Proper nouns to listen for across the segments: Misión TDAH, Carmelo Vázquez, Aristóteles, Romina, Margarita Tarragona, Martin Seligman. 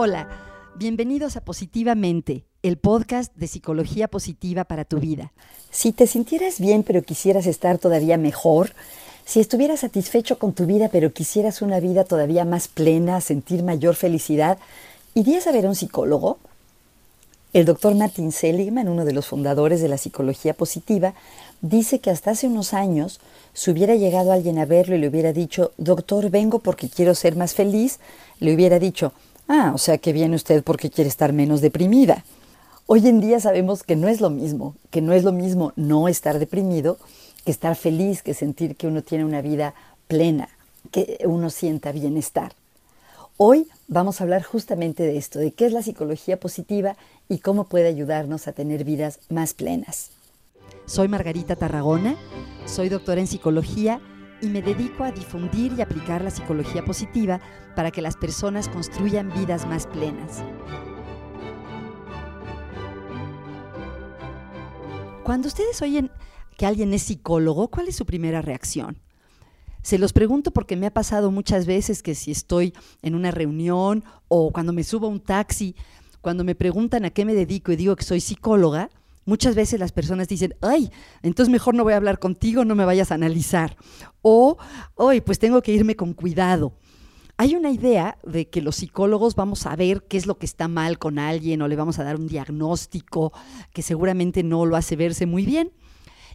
Hola, bienvenidos a Positivamente, el podcast de psicología positiva para tu vida. Si te sintieras bien pero quisieras estar todavía mejor, si estuvieras satisfecho con tu vida pero quisieras una vida todavía más plena, sentir mayor felicidad, ¿irías a ver a un psicólogo? El doctor Martin Seligman, uno de los fundadores de la psicología positiva, dice que hasta hace unos años, si hubiera llegado alguien a verlo y le hubiera dicho, doctor, vengo porque quiero ser más feliz, le hubiera dicho, o sea que viene usted porque quiere estar menos deprimida. Hoy en día sabemos que no es lo mismo, no estar deprimido, que estar feliz, que sentir que uno tiene una vida plena, que uno sienta bienestar. Hoy vamos a hablar justamente de esto, de qué es la psicología positiva y cómo puede ayudarnos a tener vidas más plenas. Soy Margarita Tarragona, soy doctora en psicología y me dedico a difundir y aplicar la psicología positiva para que las personas construyan vidas más plenas. Cuando ustedes oyen que alguien es psicólogo, ¿cuál es su primera reacción? Se los pregunto porque me ha pasado muchas veces que si estoy en una reunión o cuando me subo a un taxi, cuando me preguntan a qué me dedico y digo que soy psicóloga, muchas veces las personas dicen, ay, entonces mejor no voy a hablar contigo, no me vayas a analizar. O, ay, pues tengo que irme con cuidado. Hay una idea de que los psicólogos vamos a ver qué es lo que está mal con alguien o le vamos a dar un diagnóstico que seguramente no lo hace verse muy bien.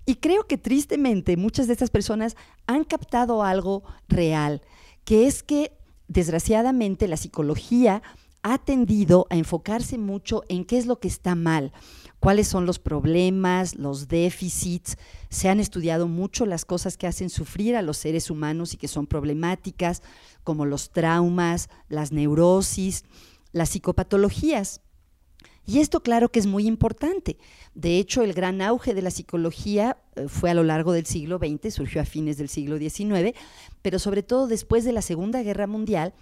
Y creo que tristemente muchas de estas personas han captado algo real, que es que desgraciadamente la psicología ha tendido a enfocarse mucho en qué es lo que está mal, cuáles son los problemas, los déficits. Se han estudiado mucho las cosas que hacen sufrir a los seres humanos y que son problemáticas, como los traumas, las neurosis, las psicopatologías. Y esto claro que es muy importante. De hecho, el gran auge de la psicología fue a lo largo del siglo XX, surgió a fines del siglo XIX, pero sobre todo después de la Segunda Guerra Mundial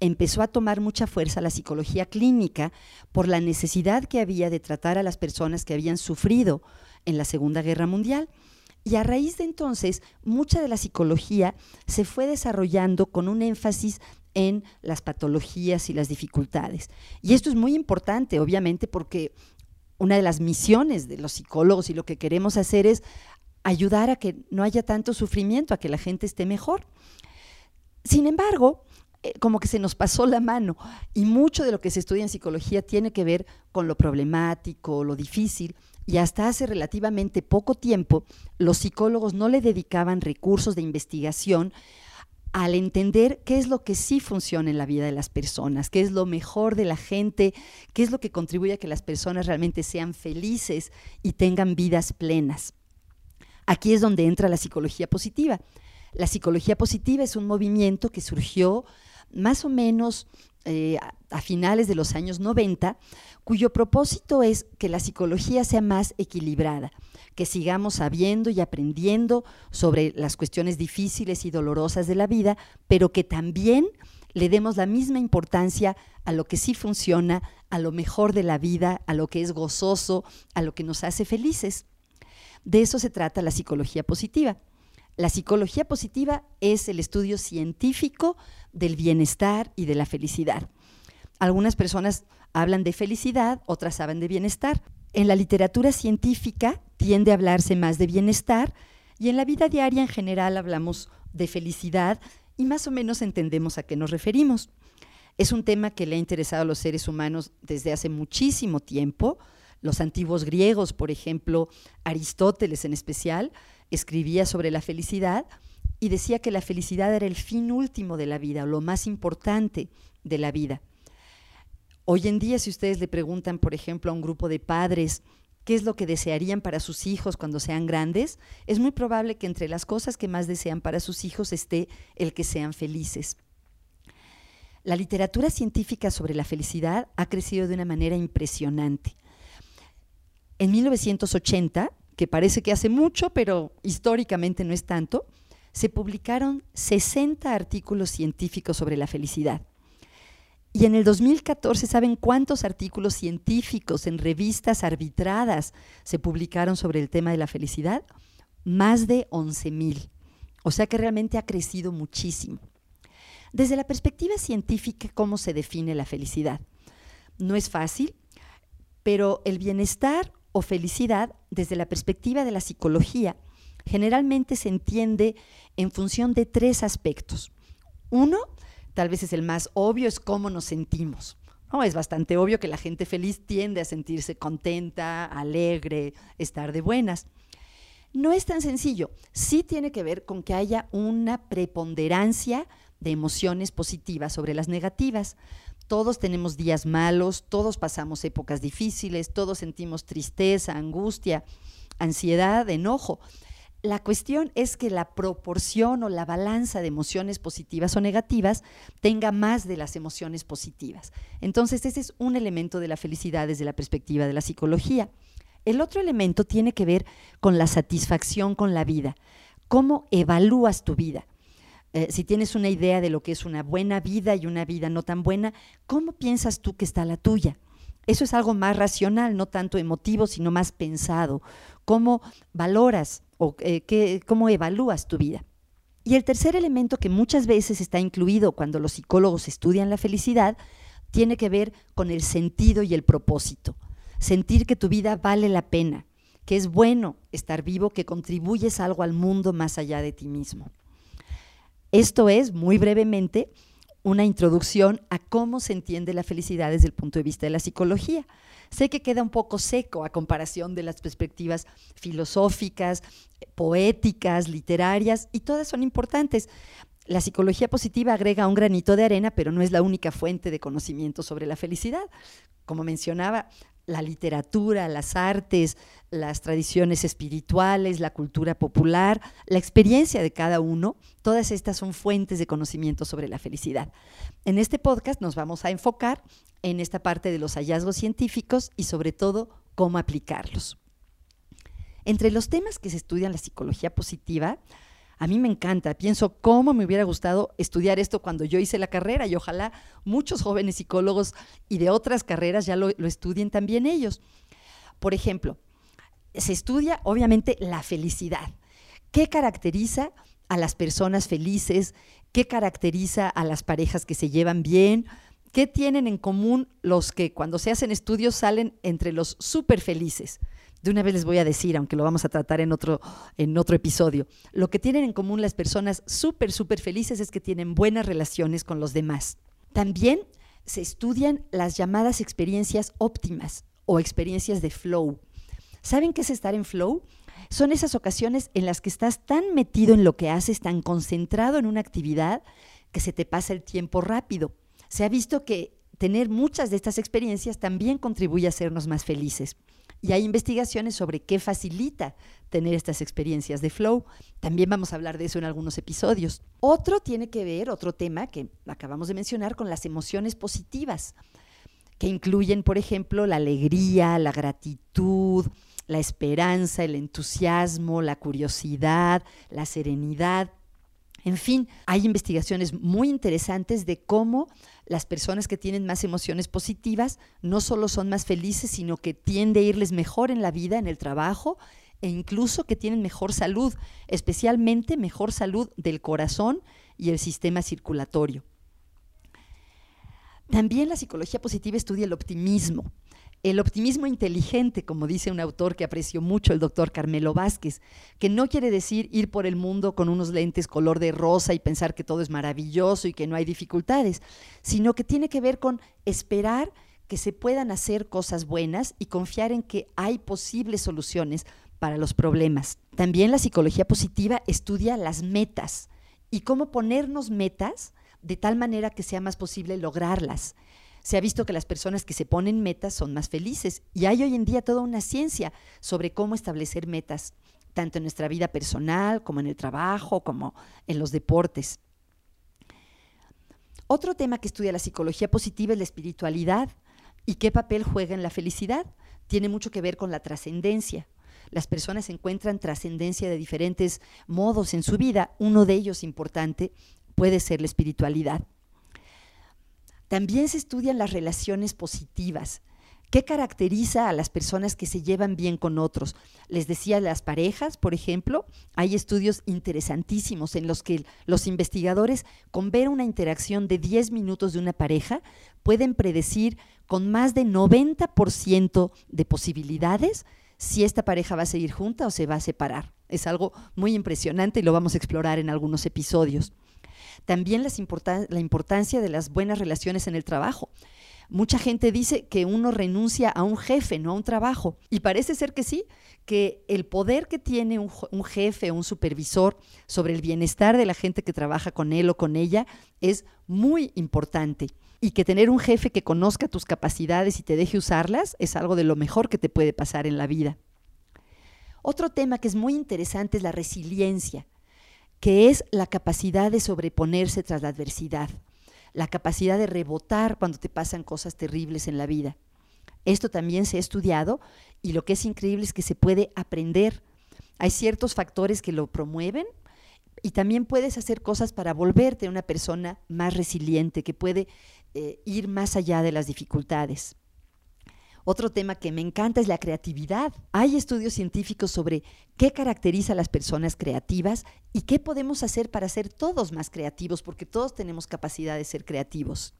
empezó a tomar mucha fuerza la psicología clínica por la necesidad que había de tratar a las personas que habían sufrido en la Segunda Guerra Mundial. Y a raíz de entonces, mucha de la psicología se fue desarrollando con un énfasis en las patologías y las dificultades. Y esto es muy importante, obviamente, porque una de las misiones de los psicólogos y lo que queremos hacer es ayudar a que no haya tanto sufrimiento, a que la gente esté mejor. Sin embargo, como que se nos pasó la mano y mucho de lo que se estudia en psicología tiene que ver con lo problemático, lo difícil, y hasta hace relativamente poco tiempo los psicólogos no le dedicaban recursos de investigación al entender qué es lo que sí funciona en la vida de las personas, qué es lo mejor de la gente, qué es lo que contribuye a que las personas realmente sean felices y tengan vidas plenas. Aquí es donde entra la psicología positiva. La psicología positiva es un movimiento que surgió más o menos a finales de los años 90, cuyo propósito es que la psicología sea más equilibrada, que sigamos sabiendo y aprendiendo sobre las cuestiones difíciles y dolorosas de la vida, pero que también le demos la misma importancia a lo que sí funciona, a lo mejor de la vida, a lo que es gozoso, a lo que nos hace felices. De eso se trata la psicología positiva. La psicología positiva es el estudio científico del bienestar y de la felicidad. Algunas personas hablan de felicidad, otras hablan de bienestar. En la literatura científica tiende a hablarse más de bienestar y en la vida diaria en general hablamos de felicidad y más o menos entendemos a qué nos referimos. Es un tema que le ha interesado a los seres humanos desde hace muchísimo tiempo. Los antiguos griegos, por ejemplo, Aristóteles en especial, escribía sobre la felicidad y decía que la felicidad era el fin último de la vida, lo más importante de la vida. Hoy en día, si ustedes le preguntan, por ejemplo, a un grupo de padres qué es lo que desearían para sus hijos cuando sean grandes, es muy probable que entre las cosas que más desean para sus hijos esté el que sean felices. La literatura científica sobre la felicidad ha crecido de una manera impresionante. En 1980, que parece que hace mucho, pero históricamente no es tanto, se publicaron 60 artículos científicos sobre la felicidad. Y en el 2014, ¿saben cuántos artículos científicos en revistas arbitradas se publicaron sobre el tema de la felicidad? Más de 11,000. O sea que realmente ha crecido muchísimo. Desde la perspectiva científica, ¿cómo se define la felicidad? No es fácil, pero el bienestar o felicidad, desde la perspectiva de la psicología, generalmente se entiende en función de tres aspectos. Uno, tal vez es el más obvio, es cómo nos sentimos. No, es bastante obvio que la gente feliz tiende a sentirse contenta, alegre, estar de buenas. No es tan sencillo, sí tiene que ver con que haya una preponderancia de emociones positivas sobre las negativas. Todos tenemos días malos, todos pasamos épocas difíciles, todos sentimos tristeza, angustia, ansiedad, enojo. La cuestión es que la proporción o la balanza de emociones positivas o negativas tenga más de las emociones positivas. Entonces, ese es un elemento de la felicidad desde la perspectiva de la psicología. El otro elemento tiene que ver con la satisfacción con la vida. ¿Cómo evalúas tu vida? Si tienes una idea de lo que es una buena vida y una vida no tan buena, ¿cómo piensas tú que está la tuya? Eso es algo más racional, no tanto emotivo, sino más pensado. ¿Cómo valoras o cómo evalúas tu vida? Y el tercer elemento, que muchas veces está incluido cuando los psicólogos estudian la felicidad, tiene que ver con el sentido y el propósito. Sentir que tu vida vale la pena, que es bueno estar vivo, que contribuyes algo al mundo más allá de ti mismo. Esto es, muy brevemente, una introducción a cómo se entiende la felicidad desde el punto de vista de la psicología. Sé que queda un poco seco a comparación de las perspectivas filosóficas, poéticas, literarias, y todas son importantes. La psicología positiva agrega un granito de arena, pero no es la única fuente de conocimiento sobre la felicidad. Como mencionaba, la literatura, las artes, las tradiciones espirituales, la cultura popular, la experiencia de cada uno, todas estas son fuentes de conocimiento sobre la felicidad. En este podcast nos vamos a enfocar en esta parte de los hallazgos científicos y sobre todo cómo aplicarlos. Entre los temas que se estudian en la psicología positiva, a mí me encanta, pienso cómo me hubiera gustado estudiar esto cuando yo hice la carrera, y ojalá muchos jóvenes psicólogos y de otras carreras ya lo estudien también ellos. Por ejemplo, se estudia obviamente la felicidad. ¿Qué caracteriza a las personas felices? ¿Qué caracteriza a las parejas que se llevan bien? ¿Qué tienen en común los que cuando se hacen estudios salen entre los súper felices? De una vez les voy a decir, aunque lo vamos a tratar en otro episodio, lo que tienen en común las personas súper, súper felices es que tienen buenas relaciones con los demás. También se estudian las llamadas experiencias óptimas o experiencias de flow. ¿Saben qué es estar en flow? Son esas ocasiones en las que estás tan metido en lo que haces, tan concentrado en una actividad, que se te pasa el tiempo rápido. Se ha visto que tener muchas de estas experiencias también contribuye a hacernos más felices. Y hay investigaciones sobre qué facilita tener estas experiencias de flow. También vamos a hablar de eso en algunos episodios. Otro tema que acabamos de mencionar, con las emociones positivas, que incluyen, por ejemplo, la alegría, la gratitud, la esperanza, el entusiasmo, la curiosidad, la serenidad. En fin, hay investigaciones muy interesantes de cómo las personas que tienen más emociones positivas no solo son más felices, sino que tiende a irles mejor en la vida, en el trabajo, e incluso que tienen mejor salud, especialmente mejor salud del corazón y el sistema circulatorio. También la psicología positiva estudia el optimismo inteligente, como dice un autor que aprecio mucho, el doctor Carmelo Vázquez, que no quiere decir ir por el mundo con unos lentes color de rosa y pensar que todo es maravilloso y que no hay dificultades, sino que tiene que ver con esperar que se puedan hacer cosas buenas y confiar en que hay posibles soluciones para los problemas. También la psicología positiva estudia las metas y cómo ponernos metas de tal manera que sea más posible lograrlas. Se ha visto que las personas que se ponen metas son más felices, y hay hoy en día toda una ciencia sobre cómo establecer metas, tanto en nuestra vida personal, como en el trabajo, como en los deportes. Otro tema que estudia la psicología positiva es la espiritualidad y qué papel juega en la felicidad. Tiene mucho que ver con la trascendencia. Las personas encuentran trascendencia de diferentes modos en su vida. Uno de ellos importante puede ser la espiritualidad. También se estudian las relaciones positivas, ¿Qué caracteriza a las personas que se llevan bien con otros? Les decía, las parejas, por ejemplo, hay estudios interesantísimos en los que los investigadores, con ver una interacción de 10 minutos de una pareja, pueden predecir con más de 90% de posibilidades si esta pareja va a seguir junta o se va a separar. Es algo muy impresionante y lo vamos a explorar en algunos episodios. También la importancia de las buenas relaciones en el trabajo. Mucha gente dice que uno renuncia a un jefe, no a un trabajo. Y parece ser que sí, que el poder que tiene un jefe o un supervisor sobre el bienestar de la gente que trabaja con él o con ella es muy importante. Y que tener un jefe que conozca tus capacidades y te deje usarlas es algo de lo mejor que te puede pasar en la vida. Otro tema que es muy interesante es la resiliencia, que es la capacidad de sobreponerse tras la adversidad. La capacidad de rebotar cuando te pasan cosas terribles en la vida. Esto también se ha estudiado y lo que es increíble es que se puede aprender. Hay ciertos factores que lo promueven y también puedes hacer cosas para volverte una persona más resiliente, que puede ir más allá de las dificultades. Otro tema que me encanta es la creatividad. Hay estudios científicos sobre qué caracteriza a las personas creativas y qué podemos hacer para ser todos más creativos, porque todos tenemos capacidad de ser creativos.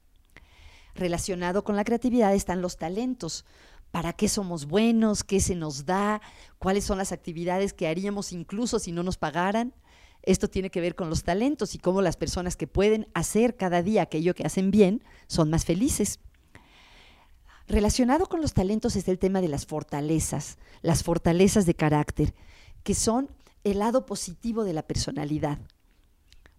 Relacionado con la creatividad están los talentos. ¿Para qué somos buenos? ¿Qué se nos da? ¿Cuáles son las actividades que haríamos incluso si no nos pagaran? Esto tiene que ver con los talentos y cómo las personas que pueden hacer cada día aquello que hacen bien son más felices. Relacionado con los talentos es el tema de las fortalezas de carácter, que son el lado positivo de la personalidad.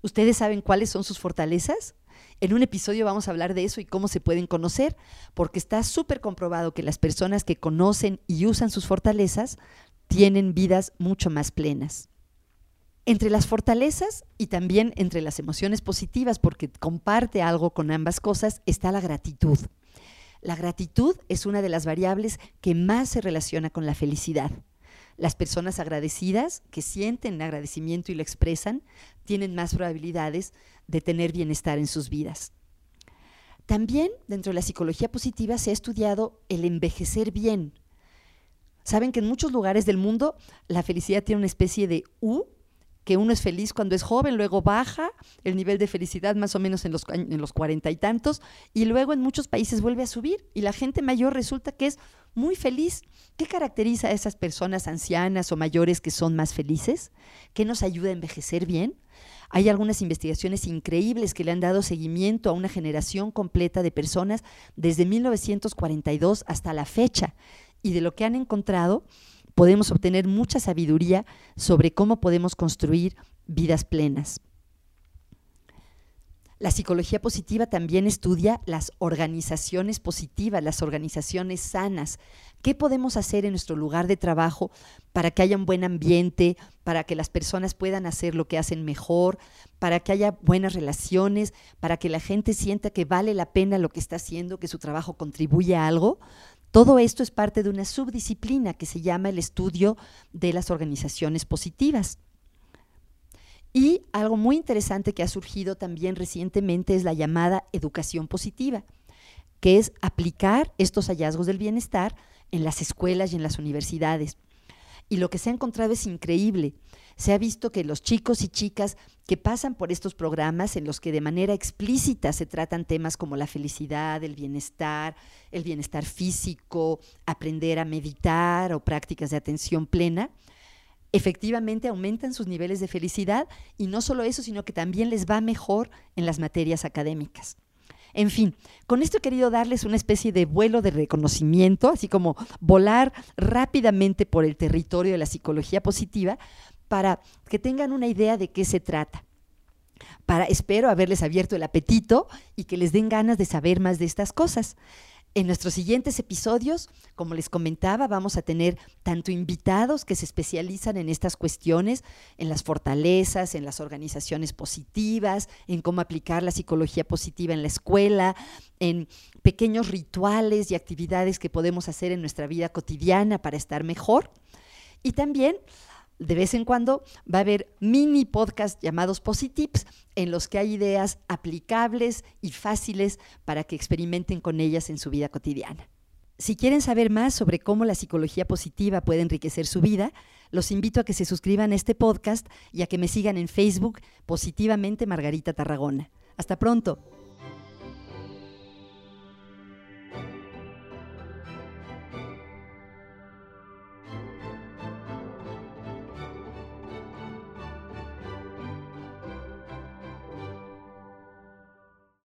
¿Ustedes saben cuáles son sus fortalezas? En un episodio vamos a hablar de eso y cómo se pueden conocer, porque está súper comprobado que las personas que conocen y usan sus fortalezas tienen vidas mucho más plenas. Entre las fortalezas y también entre las emociones positivas, porque comparte algo con ambas cosas, está la gratitud. La gratitud es una de las variables que más se relaciona con la felicidad. Las personas agradecidas, que sienten agradecimiento y lo expresan, tienen más probabilidades de tener bienestar en sus vidas. También, dentro de la psicología positiva, se ha estudiado el envejecer bien. Saben que en muchos lugares del mundo la felicidad tiene una especie de U, que uno es feliz cuando es joven, luego baja el nivel de felicidad más o menos en los 40 y tantos, y luego en muchos países vuelve a subir y la gente mayor resulta que es muy feliz. ¿Qué caracteriza a esas personas ancianas o mayores que son más felices? ¿Qué nos ayuda a envejecer bien? Hay algunas investigaciones increíbles que le han dado seguimiento a una generación completa de personas desde 1942 hasta la fecha, y de lo que han encontrado podemos obtener mucha sabiduría sobre cómo podemos construir vidas plenas. La psicología positiva también estudia las organizaciones positivas, las organizaciones sanas. ¿Qué podemos hacer en nuestro lugar de trabajo para que haya un buen ambiente, para que las personas puedan hacer lo que hacen mejor, para que haya buenas relaciones, para que la gente sienta que vale la pena lo que está haciendo, que su trabajo contribuye a algo? Todo esto es parte de una subdisciplina que se llama el estudio de las organizaciones positivas. Y algo muy interesante que ha surgido también recientemente es la llamada educación positiva, que es aplicar estos hallazgos del bienestar en las escuelas y en las universidades. Y lo que se ha encontrado es increíble. Se ha visto que los chicos y chicas que pasan por estos programas en los que de manera explícita se tratan temas como la felicidad, el bienestar físico, aprender a meditar o prácticas de atención plena, efectivamente aumentan sus niveles de felicidad, y no solo eso, sino que también les va mejor en las materias académicas. En fin, con esto he querido darles una especie de vuelo de reconocimiento, así como volar rápidamente por el territorio de la psicología positiva para que tengan una idea de qué se trata. Espero haberles abierto el apetito y que les den ganas de saber más de estas cosas. En nuestros siguientes episodios, como les comentaba, vamos a tener tanto invitados que se especializan en estas cuestiones, en las fortalezas, en las organizaciones positivas, en cómo aplicar la psicología positiva en la escuela, en pequeños rituales y actividades que podemos hacer en nuestra vida cotidiana para estar mejor. Y también, de vez en cuando, va a haber mini podcasts llamados Positips, en los que hay ideas aplicables y fáciles para que experimenten con ellas en su vida cotidiana. Si quieren saber más sobre cómo la psicología positiva puede enriquecer su vida, los invito a que se suscriban a este podcast y a que me sigan en Facebook, Positivamente Margarita Tarragona. Hasta pronto.